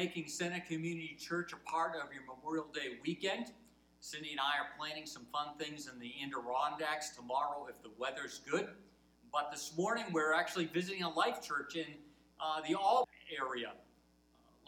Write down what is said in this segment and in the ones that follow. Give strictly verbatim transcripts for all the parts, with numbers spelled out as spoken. taking Senna Community Church a part of your Memorial Day weekend. Cindy and I are planning some fun things in the Adirondacks tomorrow if the weather's good. But this morning we're actually visiting a Life Church in uh, the Albany area. Uh,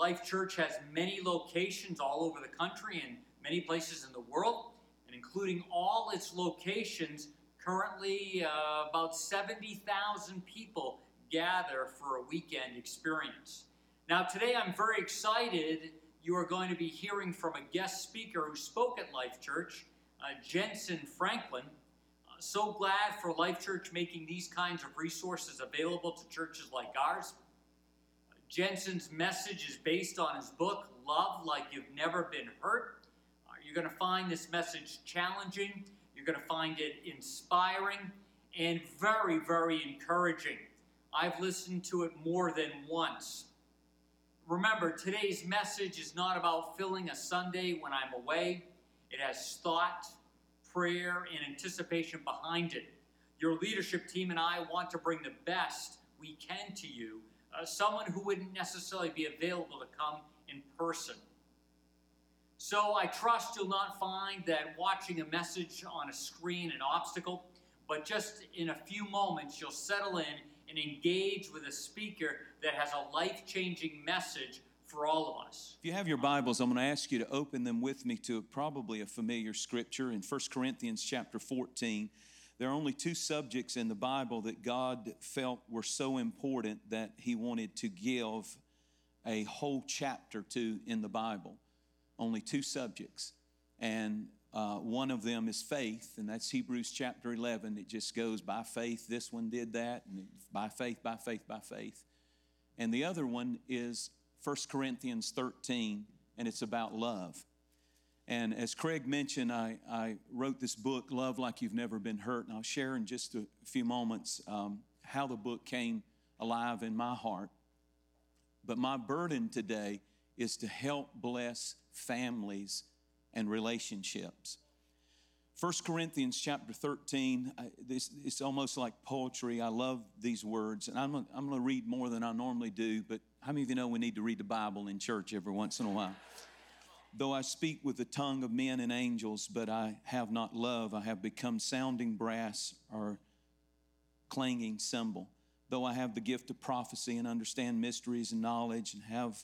Life Church has many locations all over the country and many places in the world, and including all its locations, currently uh, about seventy thousand people gather for a weekend experience. Now today I'm very excited. You are going to be hearing from a guest speaker who spoke at Life Church, uh, Jensen Franklin. Uh, so glad for Life Church making these kinds of resources available to churches like ours. Uh, Jensen's message is based on his book, Love Like You've Never Been Hurt. Uh, you're going to find this message challenging. You're going to find it inspiring and very, very encouraging. I've listened to it more than once. Remember, today's message is not about filling a Sunday when I'm away. It has thought, prayer, and anticipation behind it. Your leadership team and I want to bring the best we can to you, uh, someone who wouldn't necessarily be available to come in person. So I trust you'll not find that watching a message on a screen an obstacle, but just in a few moments you'll settle in and engage with a speaker that has a life-changing message for all of us. If you have your Bibles, I'm going to ask you to open them with me to probably a familiar scripture in First Corinthians chapter fourteen. There are only two subjects in the Bible that God felt were so important that he wanted to give a whole chapter to in the Bible. Only two subjects. And Uh, one of them is faith, and that's Hebrews chapter eleven. It just goes by faith, this one did that, and by faith, by faith, by faith. And the other one is First Corinthians thirteen, and it's about love. And as Craig mentioned, I, I wrote this book, Love Like You've Never Been Hurt, and I'll share in just a few moments um, how the book came alive in my heart. But my burden today is to help bless families and relationships. First Corinthians chapter thirteen, I, this, it's almost like poetry. I love these words, and I'm, I'm going to read more than I normally do, but how many of you know we need to read the Bible in church every once in a while? Though I speak with the tongue of men and angels, but I have not love, I have become sounding brass or clanging cymbal. Though I have the gift of prophecy and understand mysteries and knowledge and have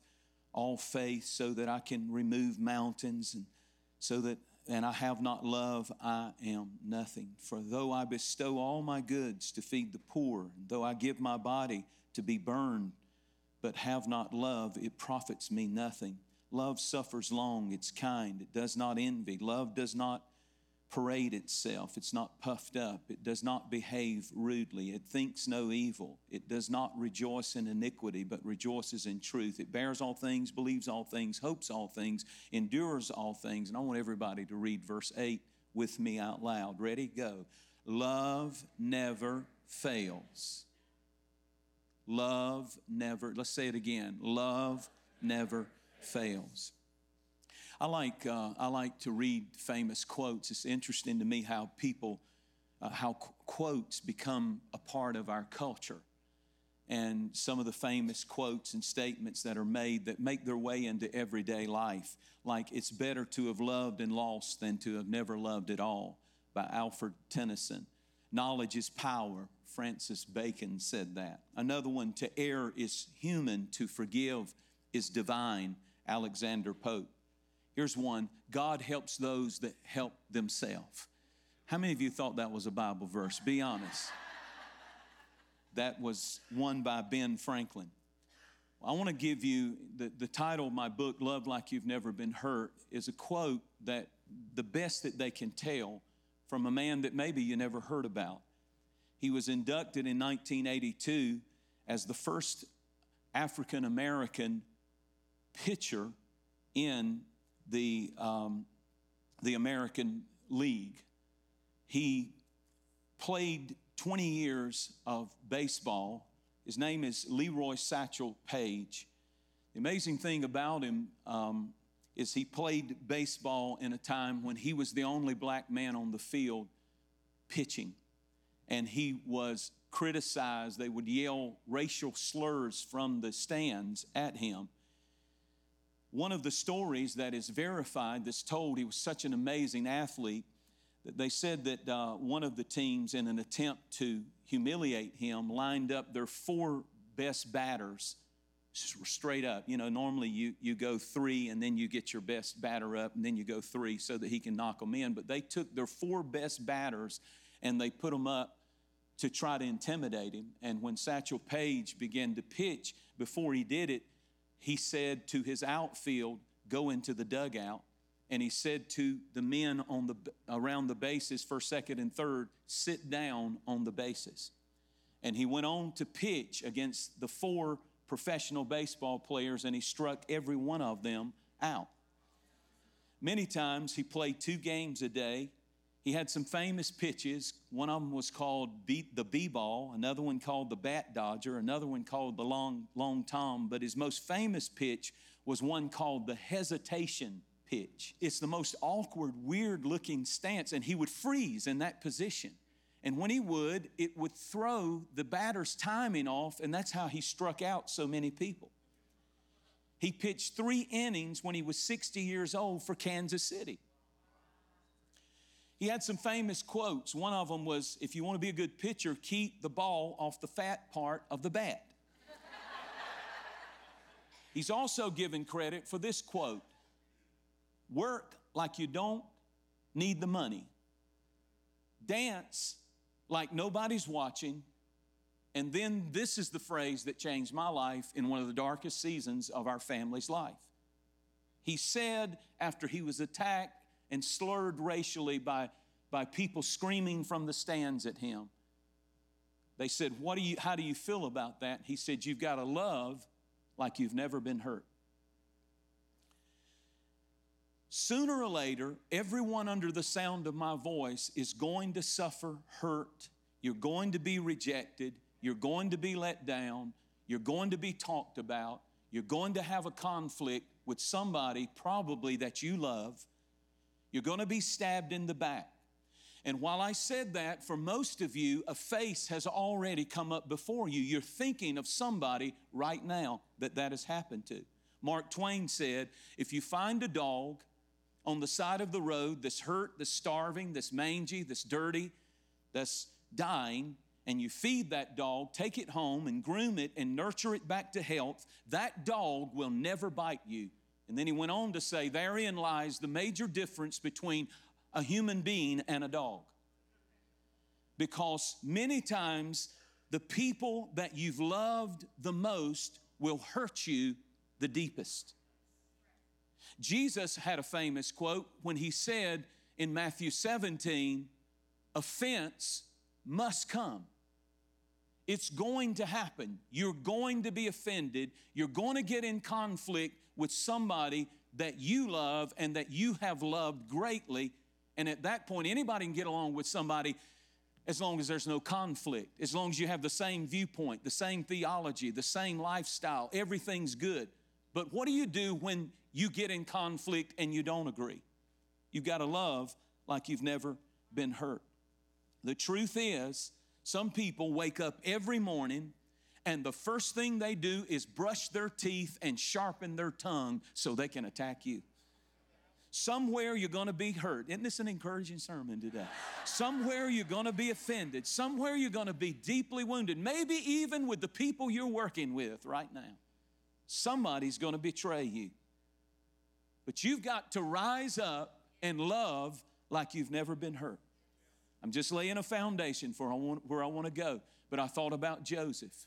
all faith so that I can remove mountains and So that, and I have not love, I am nothing. For though I bestow all my goods to feed the poor, and though I give my body to be burned, but have not love, it profits me nothing. Love suffers long, it's kind, it does not envy. Love does not parade itself, it's not puffed up, it does not behave rudely, it thinks no evil, it does not rejoice in iniquity, but rejoices in truth. It bears all things, believes all things, hopes all things, endures all things. And I want everybody to read verse eight with me out loud. Ready? Go. Love never fails. Love never, let's say it again. Love never fails. I like uh, I like to read famous quotes. It's interesting to me how people, uh, how qu- quotes become a part of our culture. And some of the famous quotes and statements that are made that make their way into everyday life. Like, it's better to have loved and lost than to have never loved at all, by Alfred Tennyson. Knowledge is power. Francis Bacon said that. Another one, to err is human, to forgive is divine, Alexander Pope. Here's one, God helps those that help themselves. How many of you thought that was a Bible verse? Be honest. That was one by Ben Franklin. I want to give you the, the title of my book, Love Like You've Never Been Hurt, is a quote that the best that they can tell from a man that maybe you never heard about. He was inducted in nineteen eighty-two as the first African-American pitcher in the um, the American League. He played twenty years of baseball. His name is Leroy Satchel Paige. The amazing thing about him um, is he played baseball in a time when he was the only black man on the field pitching. And he was criticized. They would yell racial slurs from the stands at him. One of the stories that is verified, that's told, he was such an amazing athlete that they said that uh, one of the teams, in an attempt to humiliate him, lined up their four best batters straight up. You know, normally you, you go three and then you get your best batter up and then you go three so that he can knock them in. But they took their four best batters and they put them up to try to intimidate him. And when Satchel Paige began to pitch, before he did it, he said to his outfield, "Go into the dugout." And he said to the men on the around the bases, first, second, and third, "Sit down on the bases." And he went on to pitch against the four professional baseball players, and he struck every one of them out. Many times he played two games a day. He had some famous pitches. One of them was called Beat the B-Ball, another one called the Bat Dodger, another one called the Long, Long Tom. But his most famous pitch was one called the Hesitation Pitch. It's the most awkward, weird-looking stance, and he would freeze in that position. And when he would, it would throw the batter's timing off, and that's how he struck out so many people. He pitched three innings when he was sixty years old for Kansas City. He had some famous quotes. One of them was, "If you want to be a good pitcher, keep the ball off the fat part of the bat." He's also given credit for this quote, "Work like you don't need the money. Dance like nobody's watching." And then this is the phrase that changed my life in one of the darkest seasons of our family's life. He said, after he was attacked and slurred racially by, by people screaming from the stands at him. They said, "What do you, how do you feel about that?" He said, "You've got to love like you've never been hurt." Sooner or later, everyone under the sound of my voice is going to suffer hurt. You're going to be rejected. You're going to be let down. You're going to be talked about. You're going to have a conflict with somebody, probably that you love. You're going to be stabbed in the back. And while I said that, for most of you, a face has already come up before you. You're thinking of somebody right now that that has happened to. Mark Twain said, "If you find a dog on the side of the road that's hurt, that's starving, that's mangy, that's dirty, that's dying, and you feed that dog, take it home and groom it and nurture it back to health, that dog will never bite you." And then he went on to say, "Therein lies the major difference between a human being and a dog." Because many times the people that you've loved the most will hurt you the deepest. Jesus had a famous quote when he said in Matthew seventeen, "Offense must come." It's going to happen. You're going to be offended. You're going to get in conflict with somebody that you love and that you have loved greatly. And at that point, anybody can get along with somebody as long as there's no conflict, as long as you have the same viewpoint, the same theology, the same lifestyle, everything's good. But what do you do when you get in conflict and you don't agree? You've got to love like you've never been hurt. The truth is, some people wake up every morning and the first thing they do is brush their teeth and sharpen their tongue so they can attack you. Somewhere you're going to be hurt. Isn't this an encouraging sermon today? Somewhere you're going to be offended. Somewhere you're going to be deeply wounded. Maybe even with the people you're working with right now. Somebody's going to betray you. But you've got to rise up and love like you've never been hurt. I'm just laying a foundation for where I want to go. But I thought about Joseph.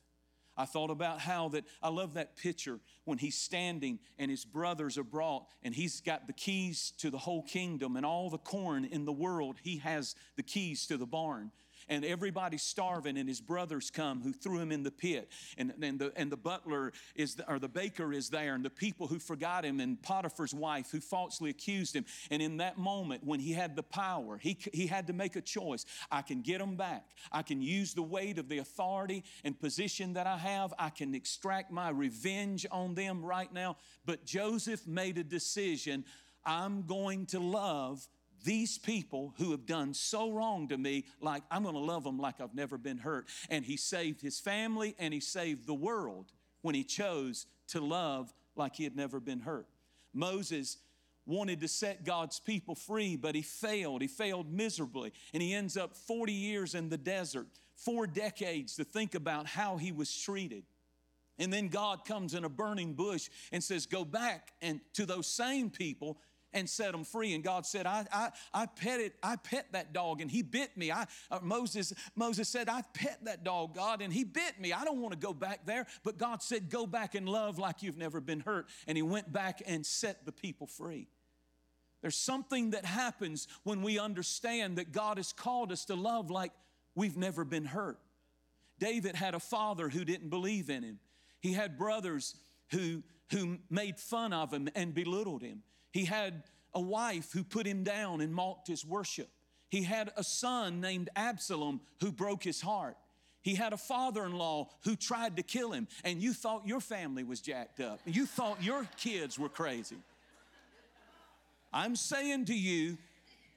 I thought about how that, I love that picture when he's standing and his brothers are brought and he's got the keys to the whole kingdom and all the corn in the world. He has the keys to the barn and everybody's starving and his brothers come who threw him in the pit and, and, the, and the butler is, or the baker is there and the people who forgot him and Potiphar's wife who falsely accused him. And in that moment when he had the power, he, he had to make a choice. I can get them back. I can use the weight of the authority and position that I have. I can extract my revenge on them right now. But Joseph made a decision. I'm going to love these people who have done so wrong to me, like I'm going to love them like I've never been hurt. And he saved his family and he saved the world when he chose to love like he had never been hurt. Moses wanted to set God's people free, but he failed. He failed miserably, and he ends up forty years in the desert, four decades to think about how he was treated. And then God comes in a burning bush and says, go back and to those same people and set them free. And God said, I, I, I petted, I pet that dog and he bit me. I, uh, Moses, Moses said, I pet that dog, God, and he bit me. I don't want to go back there. But God said, go back and love like you've never been hurt. And he went back and set the people free. There's something that happens when we understand that God has called us to love like we've never been hurt. David had a father who didn't believe in him. He had brothers who, who made fun of him and belittled him. He had a wife who put him down and mocked his worship. He had a son named Absalom who broke his heart. He had a father-in-law who tried to kill him, and you thought your family was jacked up. You thought your kids were crazy. I'm saying to you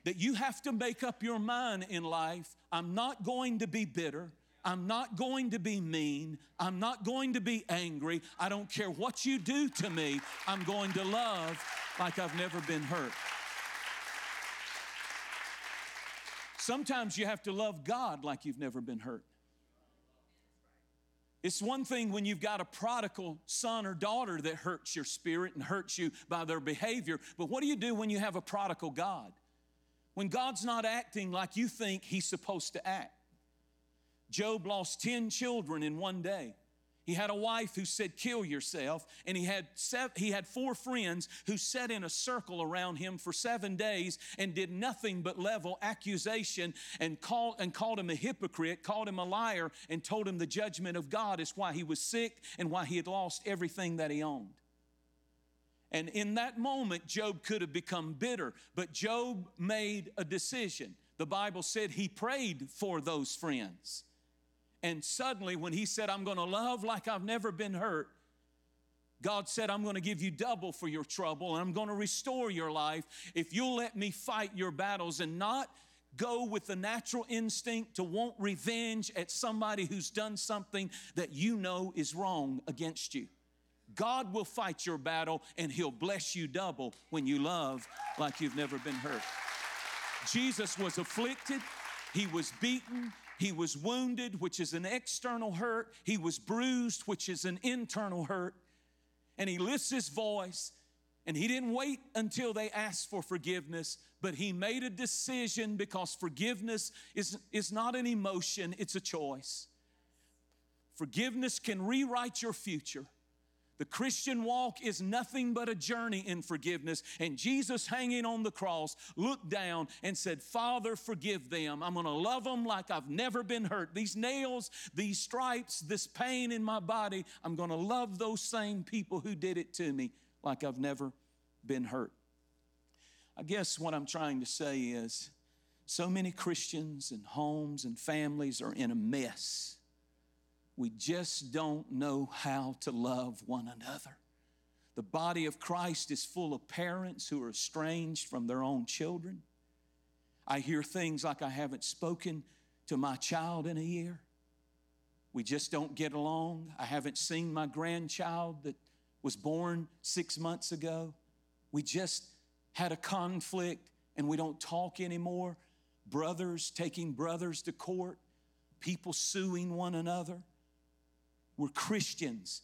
that you have to make up your mind in life. I'm not going to be bitter. I'm not going to be mean. I'm not going to be angry. I don't care what you do to me. I'm going to love like I've never been hurt. Sometimes you have to love God like you've never been hurt. It's one thing when you've got a prodigal son or daughter that hurts your spirit and hurts you by their behavior, but what do you do when you have a prodigal God? When God's not acting like you think he's supposed to act. Job lost ten children in one day. He had a wife who said, kill yourself. And he had seven, he had four friends who sat in a circle around him for seven days and did nothing but level accusation and, call, and called him a hypocrite, called him a liar, and told him the judgment of God is why he was sick and why he had lost everything that he owned. And in that moment, Job could have become bitter, but Job made a decision. The Bible said he prayed for those friends. And suddenly when he said, I'm going to love like I've never been hurt, God said, I'm going to give you double for your trouble, and I'm going to restore your life if you'll let me fight your battles and not go with the natural instinct to want revenge at somebody who's done something that you know is wrong against you. God will fight your battle, and he'll bless you double when you love like you've never been hurt. Jesus was afflicted. He was beaten. He was wounded, which is an external hurt. He was bruised, which is an internal hurt. And he lifts his voice, and he didn't wait until they asked for forgiveness, but he made a decision, because forgiveness is, is not an emotion, it's a choice. Forgiveness can rewrite your future. The Christian walk is nothing but a journey in forgiveness. And Jesus, hanging on the cross, looked down and said, Father, forgive them. I'm going to love them like I've never been hurt. These nails, these stripes, this pain in my body, I'm going to love those same people who did it to me like I've never been hurt. I guess what I'm trying to say is so many Christians and homes and families are in a mess. We just don't know how to love one another. The body of Christ is full of parents who are estranged from their own children. I hear things like, I haven't spoken to my child in a year. We just don't get along. I haven't seen my grandchild that was born six months ago. We just had a conflict and we don't talk anymore. Brothers taking brothers to court, people suing one another. We're Christians,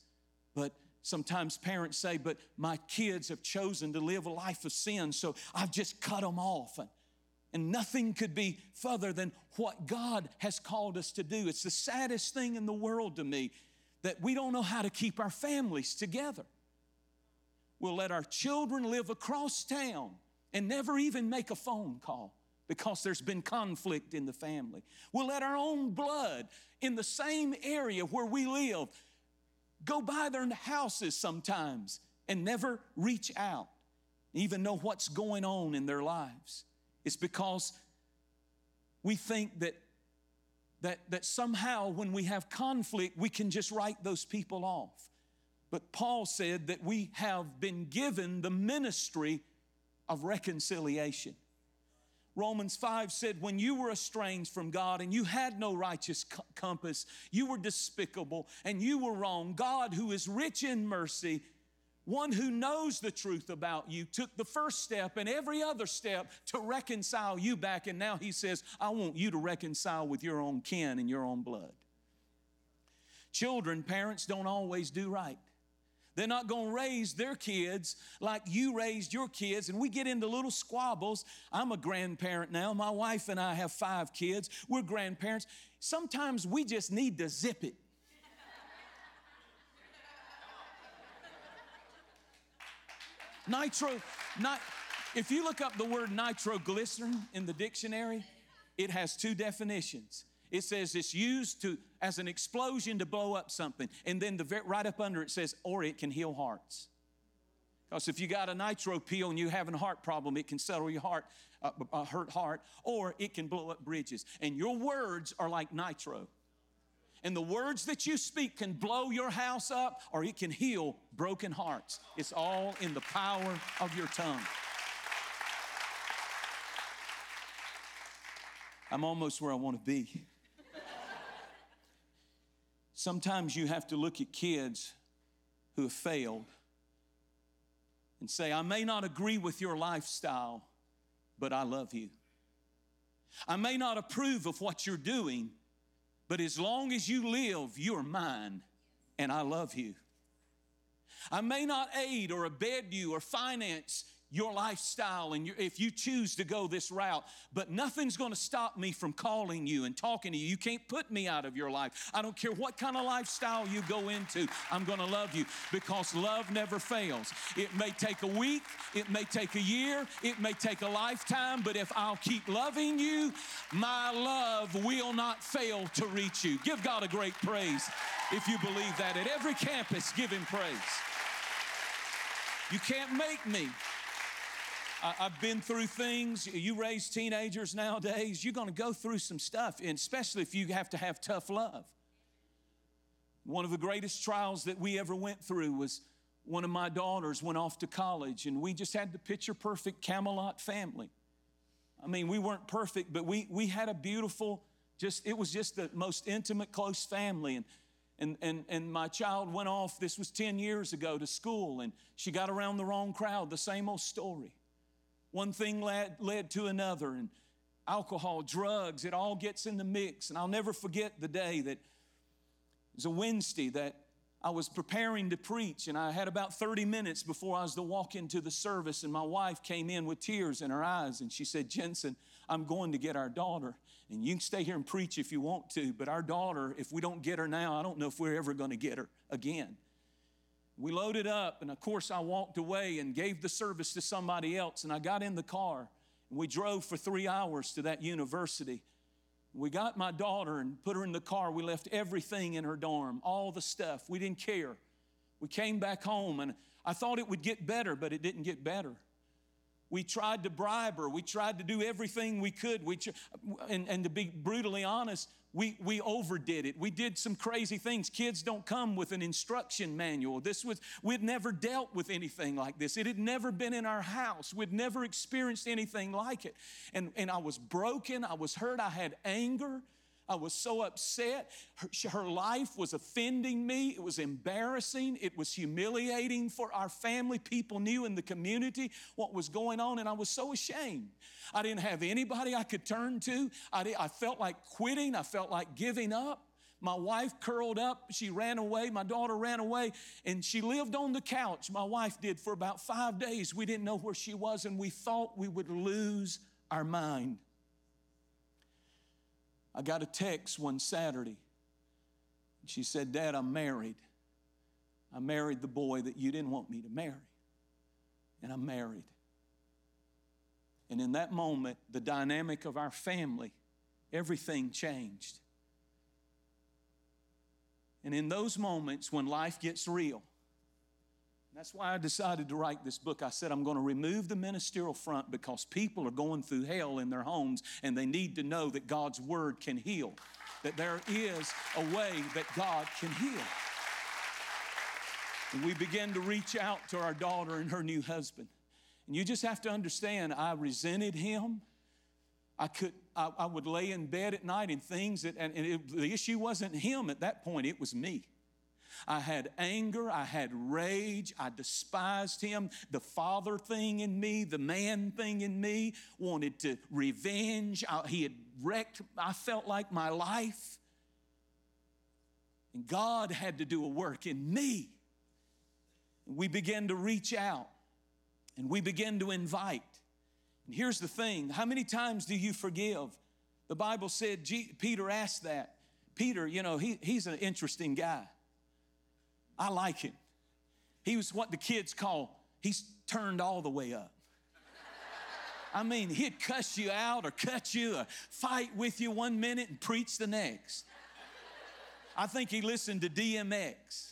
but sometimes parents say, but my kids have chosen to live a life of sin, so I've just cut them off. And, and nothing could be further than what God has called us to do. It's the saddest thing in the world to me that we don't know how to keep our families together. We'll let our children live across town and never even make a phone call, because there's been conflict in the family. We'll let our own blood in the same area where we live go by their houses sometimes and never reach out, even know what's going on in their lives. It's because we think that, that, that somehow when we have conflict, we can just write those people off. But Paul said that we have been given the ministry of reconciliation. Romans five said, when you were estranged from God and you had no righteous compass, you were despicable and you were wrong. God, who is rich in mercy, one who knows the truth about you, took the first step and every other step to reconcile you back. And now he says, I want you to reconcile with your own kin and your own blood. Children, parents don't always do right. They're not going to raise their kids like you raised your kids. And we get into little squabbles. I'm a grandparent now. My wife and I have five kids. We're grandparents. Sometimes we just need to zip it. Nitro, not, if you look up the word nitroglycerin in the dictionary, it has two definitions. It says it's used to as an explosion to blow up something. And then the right up under it says, or it can heal hearts. Because if you got a nitro pill and you're having a heart problem, it can settle your heart, uh, a hurt heart, or it can blow up bridges. And your words are like nitro. And the words that you speak can blow your house up, or it can heal broken hearts. It's all in the power of your tongue. I'm almost where I want to be. Sometimes you have to look at kids who have failed and say, I may not agree with your lifestyle, but I love you. I may not approve of what you're doing, but as long as you live, you're mine, and I love you. I may not aid or abet you or finance your lifestyle and your, if you choose to go this route, but nothing's going to stop me from calling you and talking to you. You can't put me out of your life. I don't care what kind of lifestyle you go into. I'm going to love you because love never fails. It may take a week. It may take a year. It may take a lifetime, but if I'll keep loving you, my love will not fail to reach you. Give God a great praise if you believe that. At every campus, give him praise. You can't make me. I've been through things. You raise teenagers nowadays, you're going to go through some stuff, and especially if you have to have tough love. One of the greatest trials that we ever went through was one of my daughters went off to college, and we just had the picture-perfect Camelot family. I mean, we weren't perfect, but we we had a beautiful, just it was just the most intimate, close family. And And, and and my child went off, this was ten years ago, to school, and she got around the wrong crowd, the same old story. One thing led, led to another, and alcohol, drugs, it all gets in the mix. And I'll never forget the day that, it was a Wednesday, that I was preparing to preach, and I had about thirty minutes before I was to walk into the service, and my wife came in with tears in her eyes, and she said, Jensen, I'm going to get our daughter, and you can stay here and preach if you want to, but our daughter, if we don't get her now, I don't know if we're ever going to get her again. We loaded up, and of course I walked away and gave the service to somebody else, and I got in the car, and we drove for three hours to that university. We got my daughter and put her in the car. We left everything in her dorm, all the stuff. We didn't care. We came back home, and I thought it would get better, but it didn't get better. We tried to bribe her. We tried to do everything we could. We tr- and, and to be brutally honest, we, we overdid it. We did some crazy things. Kids don't come with an instruction manual. This was, we'd never dealt with anything like this. It had never been in our house. We'd never experienced anything like it. And, and I was broken. I was hurt. I had anger. I was so upset. Her, her life was offending me. It was embarrassing. It was humiliating for our family. People knew in the community what was going on, and I was so ashamed. I didn't have anybody I could turn to. I, did, I felt like quitting. I felt like giving up. My wife curled up. She ran away. My daughter ran away, and she lived on the couch. My wife did for about five days. We didn't know where she was, and we thought we would lose our mind. I got a text one Saturday. She said, Dad, I'm married. I married the boy that you didn't want me to marry. And I'm married. And in that moment, the dynamic of our family, everything changed. And in those moments when life gets real, that's why I decided to write this book. I said, I'm going to remove the ministerial front because people are going through hell in their homes and they need to know that God's word can heal, that there is a way that God can heal. And we began to reach out to our daughter and her new husband. And you just have to understand, I resented him. I could, I, I would lay in bed at night and things, that, and, and it, the issue wasn't him at that point, it was me. I had anger. I had rage. I despised him. The father thing in me, the man thing in me wanted to revenge. I, he had wrecked, I felt like, my life. And God had to do a work in me. We began to reach out and we began to invite. And here's the thing. How many times do you forgive? The Bible said, G- Peter asked that. Peter, you know, he, he's an interesting guy. I like him. He was what the kids call, he's turned all the way up. I mean, he'd cuss you out or cut you or fight with you one minute and preach the next. I think he listened to D M X.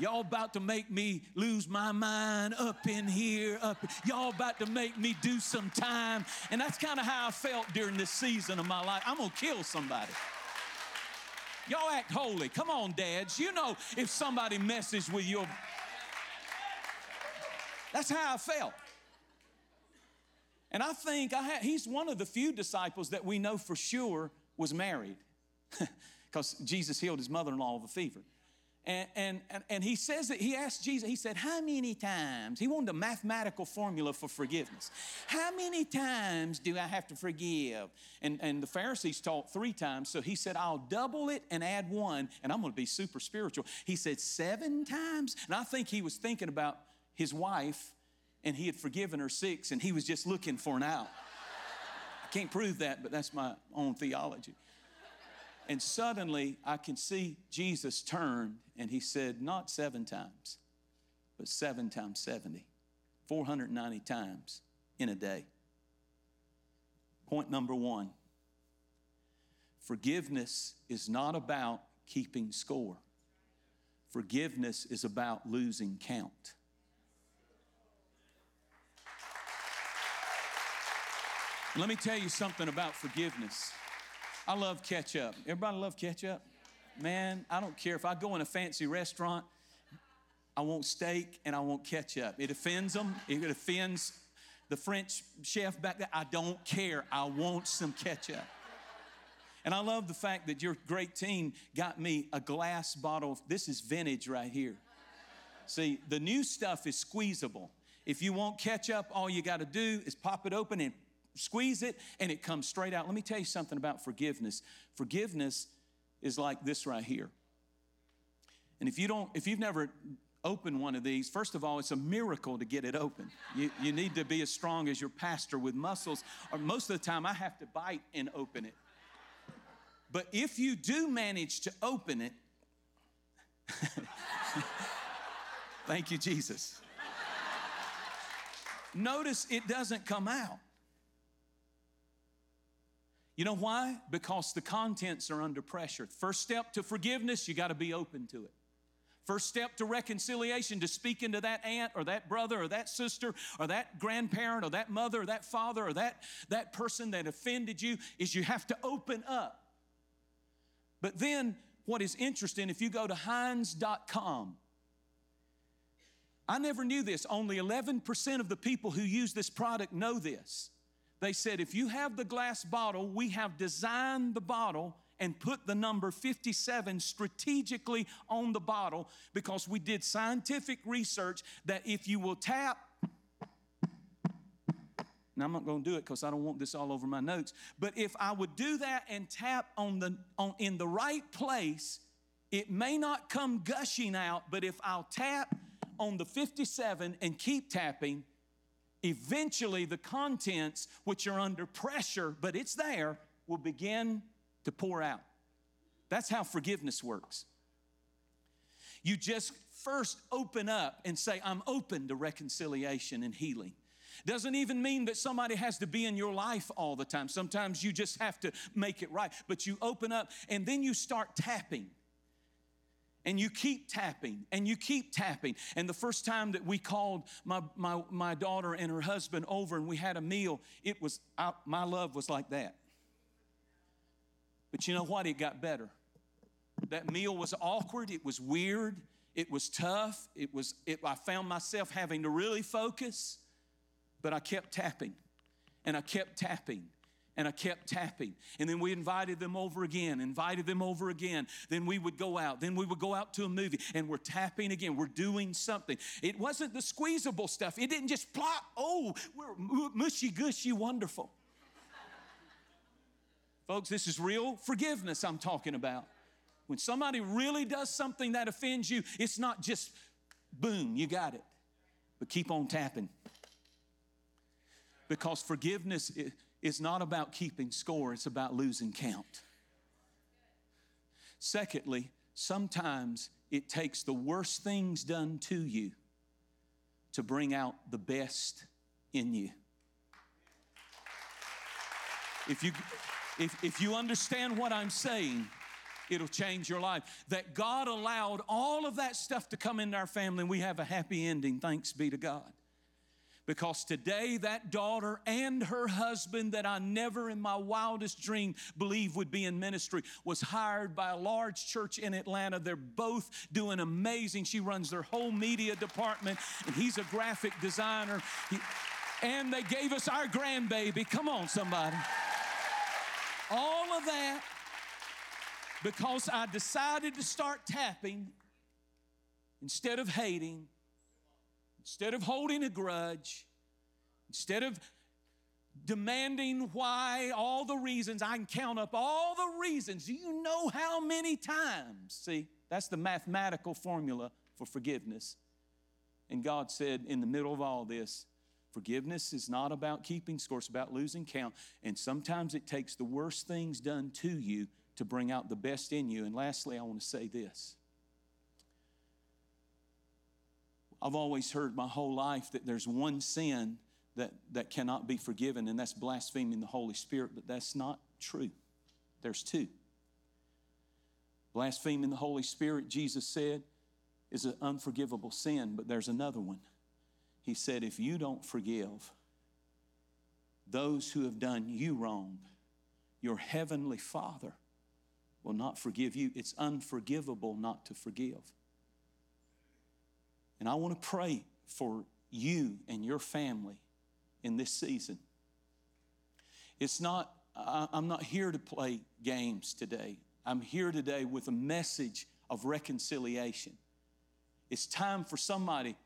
Y'all about to make me lose my mind up in here. Up, y'all about to make me do some time. And that's kind of how I felt during this season of my life. I'm going to kill somebody. Y'all act holy. Come on, dads. You know if somebody messes with your... That's how I felt. And I think I had, he's one of the few disciples that we know for sure was married because Jesus healed his mother-in-law of a fever. And, and, and, and he says that he asked Jesus, he said, how many times? He wanted a mathematical formula for forgiveness. How many times do I have to forgive? And, and the Pharisees taught three times. So he said, I'll double it and add one, and I'm going to be super spiritual. He said, seven times? And I think he was thinking about his wife, and he had forgiven her six, and he was just looking for an out. I can't prove that, but that's my own theology. And suddenly, I can see Jesus turned, and he said, not seven times, but seven times seventy, four hundred ninety times in a day. Point number one, forgiveness is not about keeping score. Forgiveness is about losing count. Let me tell you something about forgiveness. I love ketchup. Everybody love ketchup? Man, I don't care. If I go in a fancy restaurant, I want steak and I want ketchup. It offends them. It offends the French chef back there. I don't care. I want some ketchup. And I love the fact that your great team got me a glass bottle of, this is vintage right here. See, the new stuff is squeezable. If you want ketchup, all you got to do is pop it open and squeeze it, and it comes straight out. Let me tell you something about forgiveness. Forgiveness is like this right here. And if you don't, if you've never opened one of these, first of all, it's a miracle to get it open. You, you need to be as strong as your pastor with muscles, or most of the time I have to bite and open it. But if you do manage to open it, thank you, Jesus. Notice it doesn't come out. You know why? Because the contents are under pressure. First step to forgiveness, you got to be open to it. First step to reconciliation, to speak into that aunt or that brother or that sister or that grandparent or that mother or that father or that, that person that offended you, is you have to open up. But then what is interesting, if you go to Heinz dot com, I never knew this. Only eleven percent of the people who use this product know this. They said, if you have the glass bottle, we have designed the bottle and put the number fifty-seven strategically on the bottle because we did scientific research that if you will tap, now I'm not going to do it because I don't want this all over my notes, but if I would do that and tap on the on in the right place, it may not come gushing out, but if I'll tap on the fifty-seven and keep tapping, eventually the contents, which are under pressure, but it's there, will begin to pour out. That's how forgiveness works. You just first open up and say, I'm open to reconciliation and healing. Doesn't even mean that somebody has to be in your life all the time. Sometimes you just have to make it right. But you open up and then you start tapping. And you keep tapping, and you keep tapping. And the first time that we called my my, my daughter and her husband over and we had a meal, it was, I, my love was like that. But you know what? It got better. That meal was awkward. It was weird. It was tough. It was. It, I found myself having to really focus, but I kept tapping, and I kept tapping, And I kept tapping. And then we invited them over again, invited them over again. Then we would go out. Then we would go out to a movie, and we're tapping again. We're doing something. It wasn't the squeezable stuff. It didn't just plop. Oh, we're mushy-gushy wonderful. Folks, this is real forgiveness I'm talking about. When somebody really does something that offends you, it's not just, boom, you got it. But keep on tapping. Because forgiveness is... It's not about keeping score. It's about losing count. Secondly, sometimes it takes the worst things done to you to bring out the best in you. If you, if, if you understand what I'm saying, it'll change your life. That God allowed all of that stuff to come into our family, and we have a happy ending. Thanks be to God. Because today, that daughter and her husband that I never in my wildest dream believed would be in ministry was hired by a large church in Atlanta. They're both doing amazing. She runs their whole media department, and he's a graphic designer. He, and they gave us our grandbaby. Come on, somebody. All of that because I decided to start tapping instead of hating. Instead of holding a grudge, instead of demanding why, all the reasons, I can count up all the reasons. Do you know how many times? See, that's the mathematical formula for forgiveness. And God said in the middle of all this, forgiveness is not about keeping score, it's about losing count. And sometimes it takes the worst things done to you to bring out the best in you. And lastly, I want to say this. I've always heard my whole life that there's one sin that, that cannot be forgiven, and that's blaspheming the Holy Spirit, but that's not true. There's two. Blaspheming the Holy Spirit, Jesus said, is an unforgivable sin, but there's another one. He said, if you don't forgive those who have done you wrong, your heavenly Father will not forgive you. It's unforgivable not to forgive. And I want to pray for you and your family in this season. It's not, I'm not here to play games today. I'm here today with a message of reconciliation. It's time for somebody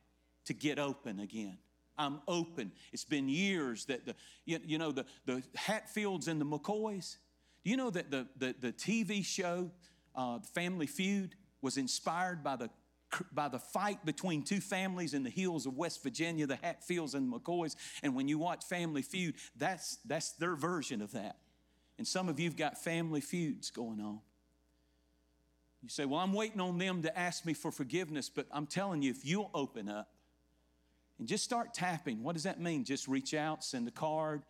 to get open again. I'm open. It's been years that the, you know, the, the Hatfields and the McCoys, do you know that the, the, the T V show, uh, Family Feud, was inspired by the by the fight between two families in the hills of West Virginia, the Hatfields and the McCoys. And when you watch Family Feud, that's, that's their version of that. And some of you've got family feuds going on. You say, well, I'm waiting on them to ask me for forgiveness, but I'm telling you, if you'll open up and just start tapping, what does that mean? Just reach out, send a card,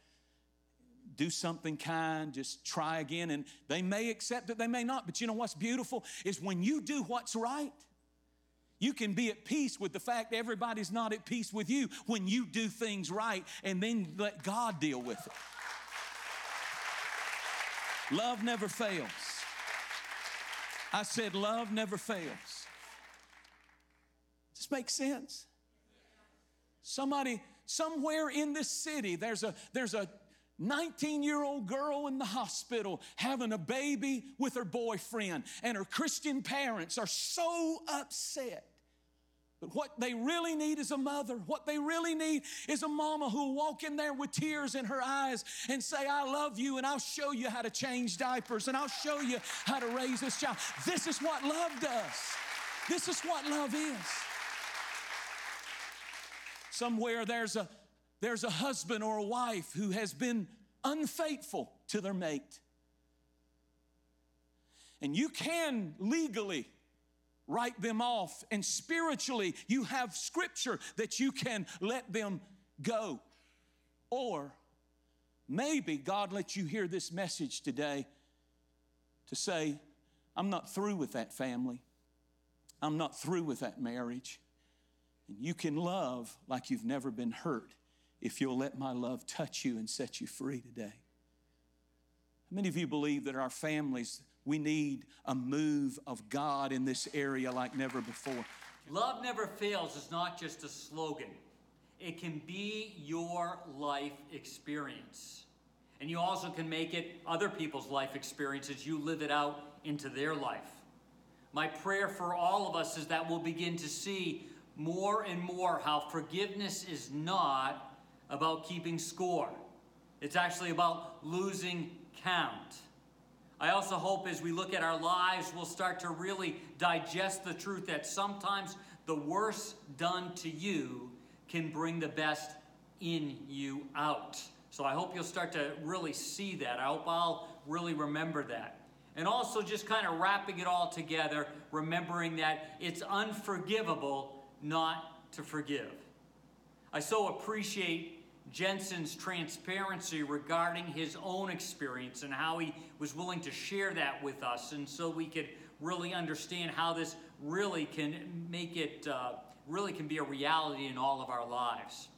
do something kind, just try again. And they may accept it, they may not. But you know what's beautiful is when you do what's right, you can be at peace with the fact everybody's not at peace with you when you do things right and then let God deal with it. Love never fails. I said love never fails. Does this make sense? Somebody, somewhere in this city, there's a, there's a nineteen-year-old girl in the hospital having a baby with her boyfriend, and her Christian parents are so upset. But what they really need is a mother. What they really need is a mama who'll walk in there with tears in her eyes and say, I love you, and I'll show you how to change diapers, and I'll show you how to raise this child. This is what love does. This is what love is. Somewhere there's a There's a husband or a wife who has been unfaithful to their mate. And you can legally write them off, and spiritually you have scripture that you can let them go. Or maybe God lets you hear this message today to say, I'm not through with that family. I'm not through with that marriage. And you can love like you've never been hurt if you'll let my love touch you and set you free today. How many of you believe that our families, we need a move of God in this area like never before? Love never fails is not just a slogan. It can be your life experience. And you also can make it other people's life experiences. You live it out into their life. My prayer for all of us is that we'll begin to see more and more how forgiveness is not about keeping score. It's actually about losing count. I also hope as we look at our lives, we'll start to really digest the truth that sometimes the worst done to you can bring the best in you out. So I hope you'll start to really see that. I hope I'll really remember that. And also just kind of wrapping it all together, remembering that it's unforgivable not to forgive. I so appreciate Jensen's transparency regarding his own experience and how he was willing to share that with us, and so we could really understand how this really can make it, uh, really can be a reality in all of our lives.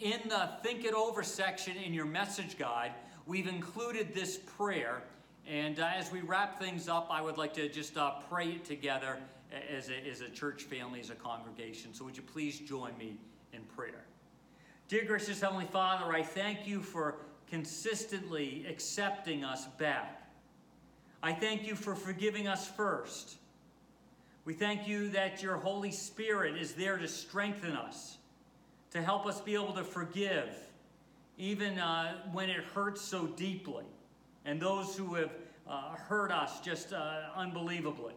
In the Think It Over section in your message guide, we've included this prayer. And uh, as we wrap things up, I would like to just uh, pray it together as a, as a church family, as a congregation. So would you please join me in prayer? Dear gracious Heavenly Father, I thank you for consistently accepting us back. I thank you for forgiving us first. We thank you that your Holy Spirit is there to strengthen us, to help us be able to forgive, even uh, when it hurts so deeply, and those who have uh, hurt us just uh, unbelievably.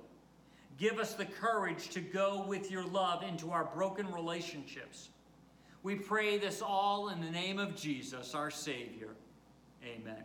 Give us the courage to go with your love into our broken relationships. We pray this all in the name of Jesus, our Savior. Amen.